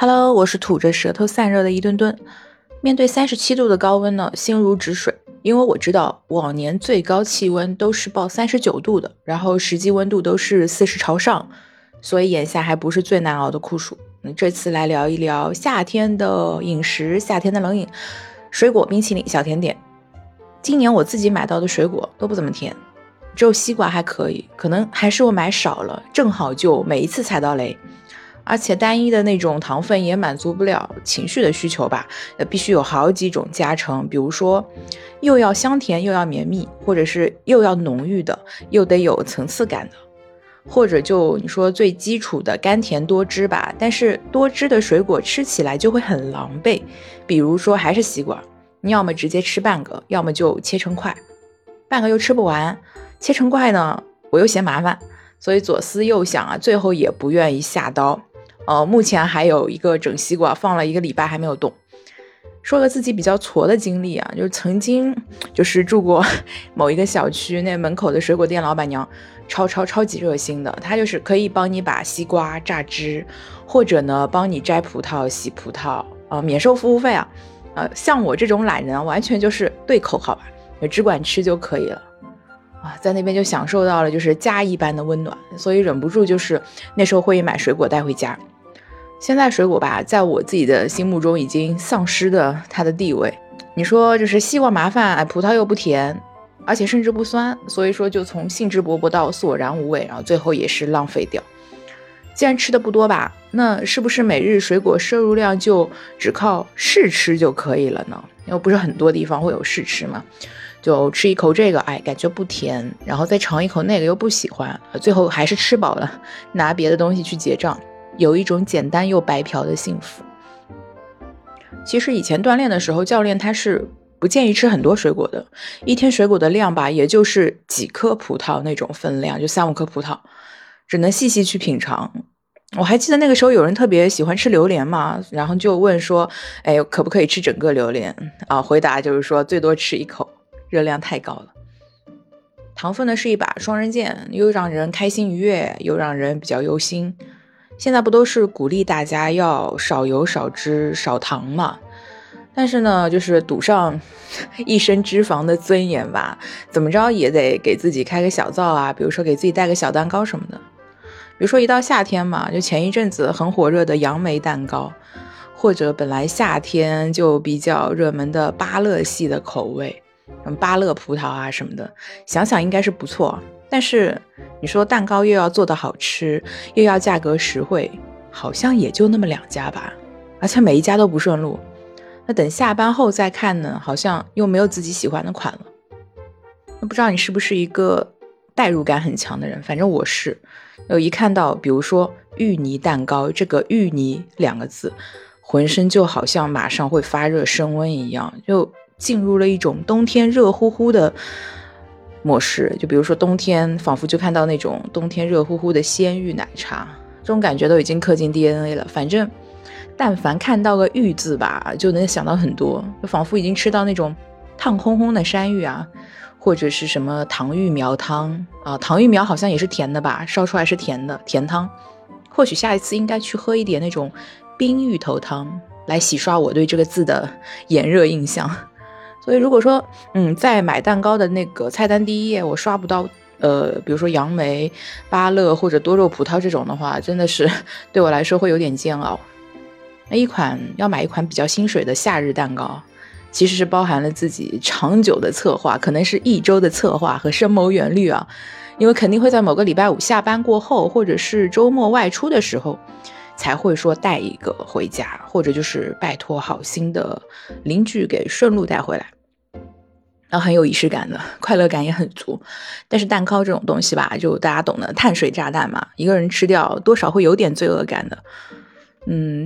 Hello， 我是吐着舌头散热的一吨吨。面对37度的高温呢，心如止水，因为我知道往年最高气温都是报39度的，然后实际温度都是40朝上，所以眼下还不是最难熬的酷暑。这次来聊一聊夏天的饮食，夏天的冷饮，水果、冰淇淋、小甜点。今年我自己买到的水果都不怎么甜，只有西瓜还可以，可能还是我买少了，正好就每一次踩到雷。而且单一的那种糖分也满足不了情绪的需求吧，必须有好几种加成，比如说又要香甜又要绵密，或者是又要浓郁的又得有层次感的，或者就你说最基础的甘甜多汁吧，但是多汁的水果吃起来就会很狼狈，比如说还是西瓜，你要么直接吃半个，要么就切成块，半个又吃不完，切成块呢我又嫌麻烦，所以左思右想啊，最后也不愿意下刀。目前还有一个整西瓜放了一个礼拜还没有动。说个自己比较挫的经历啊，就是曾经就是住过某一个小区，那门口的水果店老板娘超级热心的，她就是可以帮你把西瓜榨汁，或者呢帮你摘葡萄洗葡萄，免收服务费啊。像我这种懒人完全就是对口号吧，只管吃就可以了。在那边就享受到了就是家一般的温暖，所以忍不住就是那时候会买水果带回家。现在水果吧，在我自己的心目中已经丧失了它的地位。你说就是西瓜麻烦，葡萄又不甜，而且甚至不酸，所以说就从兴致勃勃到索然无味，然后最后也是浪费掉。既然吃的不多吧，那是不是每日水果摄入量就只靠试吃就可以了呢？因为不是很多地方会有试吃嘛，就吃一口这个，感觉不甜，然后再尝一口那个又不喜欢，最后还是吃饱了，拿别的东西去结账，有一种简单又白嫖的幸福。其实以前锻炼的时候，教练他是不建议吃很多水果的，一天水果的量吧，也就是几颗葡萄那种分量，就3-5颗葡萄，只能细细去品尝。我还记得那个时候有人特别喜欢吃榴莲嘛，然后就问说，可不可以吃整个榴莲啊？回答就是说最多吃一口，热量太高了。糖分呢是一把双刃剑，又让人开心愉悦，又让人比较忧心。现在不都是鼓励大家要少油少脂少糖嘛？但是呢，就是赌上一身脂肪的尊严吧，怎么着也得给自己开个小灶啊，比如说给自己带个小蛋糕什么的。比如说一到夏天嘛，就前一阵子很火热的杨梅蛋糕，或者本来夏天就比较热门的芭乐系的口味，芭乐葡萄啊什么的，想想应该是不错。但是你说蛋糕又要做得好吃，又要价格实惠，好像也就那么2家吧，而且每一家都不顺路。那等下班后再看呢，好像又没有自己喜欢的款了。那不知道你是不是一个代入感很强的人，反正我是一看到比如说芋泥蛋糕，这个芋泥2个字，浑身就好像马上会发热升温一样，就进入了一种冬天热乎乎的模式。就比如说冬天仿佛就看到那种冬天热乎乎的鲜芋奶茶，这种感觉都已经刻进 DNA 了。反正但凡看到个芋字吧，就能想到很多，就仿佛已经吃到那种烫烘烘的山芋啊，或者是什么糖芋苗汤啊，糖芋苗好像也是甜的吧，烧出来是甜的甜汤。或许下一次应该去喝一点那种冰芋头汤，来洗刷我对这个字的炎热印象。所以如果说在买蛋糕的那个菜单第一页我刷不到比如说杨梅、芭乐或者多肉葡萄这种的话，真的是对我来说会有点煎熬。那要买一款比较心水的夏日蛋糕，其实是包含了自己长久的策划，可能是1周的策划和深谋远虑啊，因为肯定会在某个礼拜五下班过后，或者是周末外出的时候才会说带一个回家，或者就是拜托好心的邻居给顺路带回来，然后很有仪式感的，快乐感也很足。但是蛋糕这种东西吧，就大家懂的，碳水炸弹嘛，一个人吃掉多少会有点罪恶感的。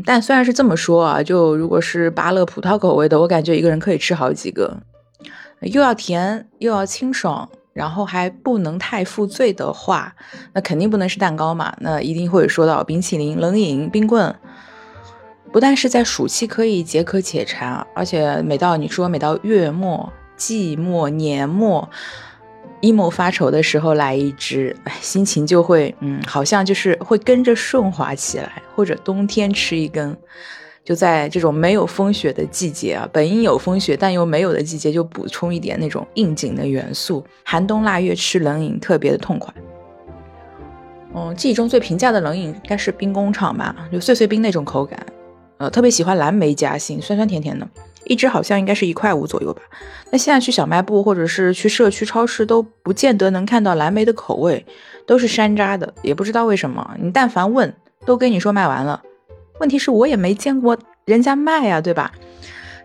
但虽然是这么说啊，就如果是芭乐葡萄口味的，我感觉一个人可以吃好几个，又要甜又要清爽，然后还不能太负罪的话，那肯定不能是蛋糕嘛，那一定会说到冰淇淋、冷饮、冰棍。不但是在暑期可以解渴解馋，而且每到月末、季末、年末， emo 发愁的时候来一支，心情就会好像就是会跟着顺滑起来。或者冬天吃一根，就在这种没有风雪的季节啊，本应有风雪但又没有的季节，就补充一点那种应景的元素。寒冬腊月吃冷饮特别的痛快。记忆中最平价的冷饮应该是冰工厂吧，就碎碎冰那种口感。特别喜欢蓝莓夹心，酸酸甜甜的，一支好像应该是1.5块左右吧。那现在去小卖部或者是去社区超市都不见得能看到蓝莓的口味，都是山楂的，也不知道为什么。你但凡问都跟你说卖完了，问题是我也没见过人家卖啊，对吧？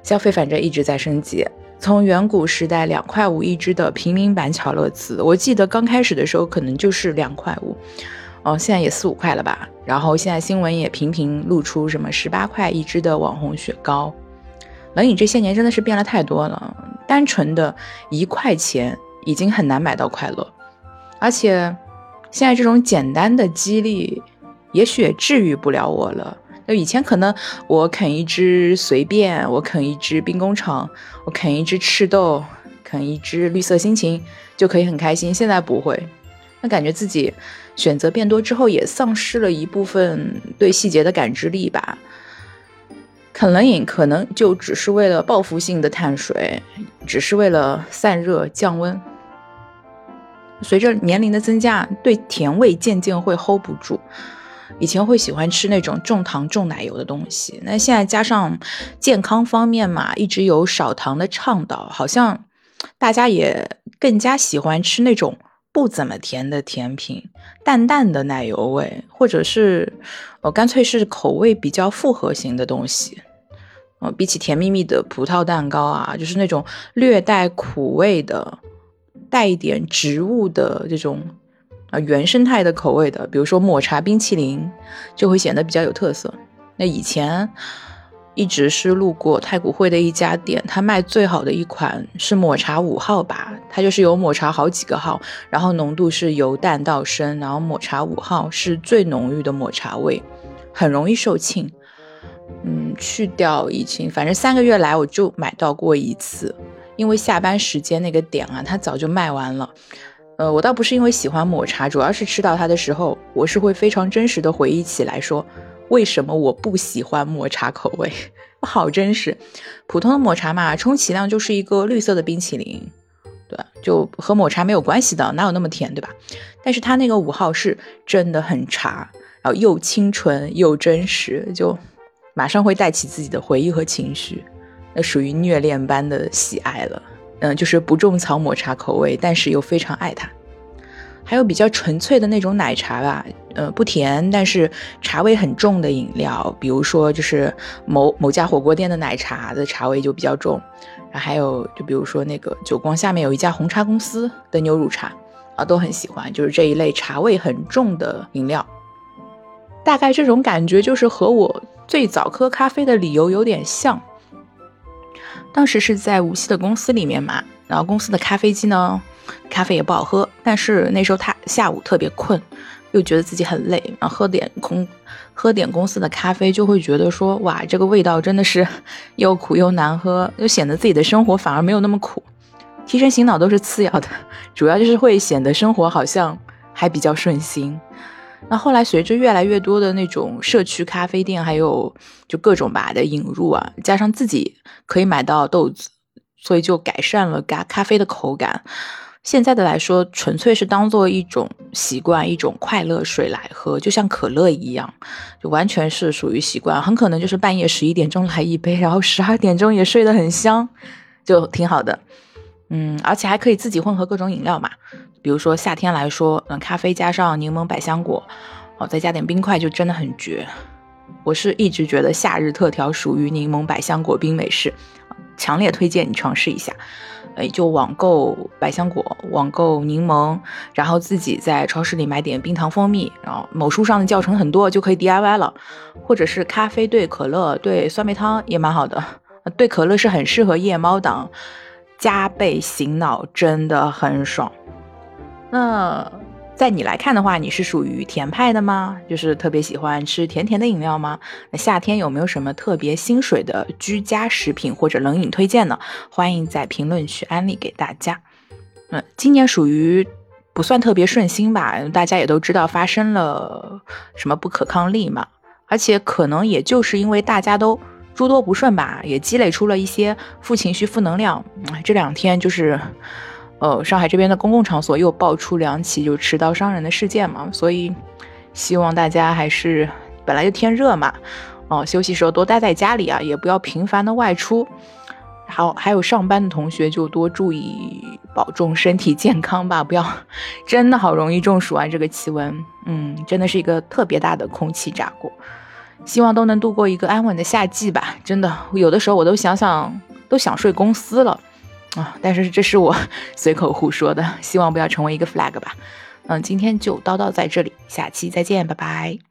消费反正一直在升级，从远古时代2.5块一支的平民版巧乐兹，我记得刚开始的时候可能就是2.5块，现在也4-5块了吧。然后现在新闻也频频露出什么18块一支的网红雪糕。冷饮这些年真的是变了太多了，单纯的1块钱已经很难买到快乐，而且现在这种简单的激励也许也治愈不了我了。就以前可能我啃一只随便，我啃一只冰工厂，我啃一只赤豆，啃一只绿色心情就可以很开心，现在不会。那感觉自己选择变多之后也丧失了一部分对细节的感知力吧。啃冷饮可能就只是为了报复性的碳水，只是为了散热降温。随着年龄的增加，对甜味渐渐会 hold 不住。以前会喜欢吃那种重糖重奶油的东西，那现在加上健康方面嘛，一直有少糖的倡导，好像大家也更加喜欢吃那种不怎么甜的甜品，淡淡的奶油味，或者是干脆是口味比较复合型的东西。比起甜蜜蜜的葡萄蛋糕啊，就是那种略带苦味的，带一点植物的这种原生态的口味的，比如说抹茶冰淇淋就会显得比较有特色。那以前一直是路过太古汇的一家店，它卖最好的一款是抹茶5号吧，它就是有抹茶好几个号，然后浓度是由淡到深，然后抹茶5号是最浓郁的抹茶味，很容易售罄。去掉疫情，反正3个月来我就买到过一次，因为下班时间那个点啊，它早就卖完了。我倒不是因为喜欢抹茶，主要是吃到它的时候，我是会非常真实的回忆起来说，为什么我不喜欢抹茶口味？好真实。普通的抹茶嘛，充其量就是一个绿色的冰淇淋，对吧？就和抹茶没有关系的，哪有那么甜，对吧？但是它那个5号是真的很茶，然后又清纯又真实，就马上会带起自己的回忆和情绪，那属于虐恋般的喜爱了。就是不种草抹茶口味，但是又非常爱它。还有比较纯粹的那种奶茶吧，不甜但是茶味很重的饮料，比如说就是某家火锅店的奶茶的茶味就比较重，然后还有就比如说那个久光下面有一家红茶公司的牛乳茶啊，都很喜欢，就是这一类茶味很重的饮料。大概这种感觉就是和我最早喝咖啡的理由有点像。当时是在无锡的公司里面嘛，然后公司的咖啡机呢，咖啡也不好喝，但是那时候他下午特别困，又觉得自己很累，然后喝点公司的咖啡，就会觉得说，哇，这个味道真的是又苦又难喝，又显得自己的生活反而没有那么苦。提神醒脑都是次要的，主要就是会显得生活好像还比较顺心。那后来随着越来越多的那种社区咖啡店，还有就各种吧的引入啊，加上自己可以买到豆子，所以就改善了咖啡的口感。现在的来说，纯粹是当做一种习惯，一种快乐水来喝，就像可乐一样，就完全是属于习惯。很可能就是半夜11点钟来一杯，然后12点钟也睡得很香，就挺好的。而且还可以自己混合各种饮料嘛，比如说夏天来说，咖啡加上柠檬百香果，再加点冰块就真的很绝。我是一直觉得夏日特调属于柠檬百香果冰美式，强烈推荐你尝试一下。就网购百香果，网购柠檬，然后自己在超市里买点冰糖蜂蜜，然后某书上的教程很多，就可以 DIY 了。或者是咖啡兑可乐兑酸梅汤也蛮好的，兑可乐是很适合夜猫党，加倍醒脑真的很爽。那在你来看的话，你是属于甜派的吗？就是特别喜欢吃甜甜的饮料吗？那夏天有没有什么特别新水的居家食品或者冷饮推荐呢？欢迎在评论区安利给大家。今年属于不算特别顺心吧，大家也都知道发生了什么不可抗力嘛，而且可能也就是因为大家都诸多不顺吧，也积累出了一些负情绪负能量。这两天就是上海这边的公共场所又爆出2起就持刀伤人的事件嘛，所以希望大家还是本来就天热嘛，休息时候多待在家里啊，也不要频繁的外出。还有上班的同学就多注意保重身体健康吧，不要真的好容易中暑啊，这个气温真的是一个特别大的空气炸锅。希望都能度过一个安稳的夏季吧，真的有的时候我都想睡公司了啊！但是这是我随口胡说的，希望不要成为一个 flag 吧。今天就叨叨在这里，下期再见，拜拜。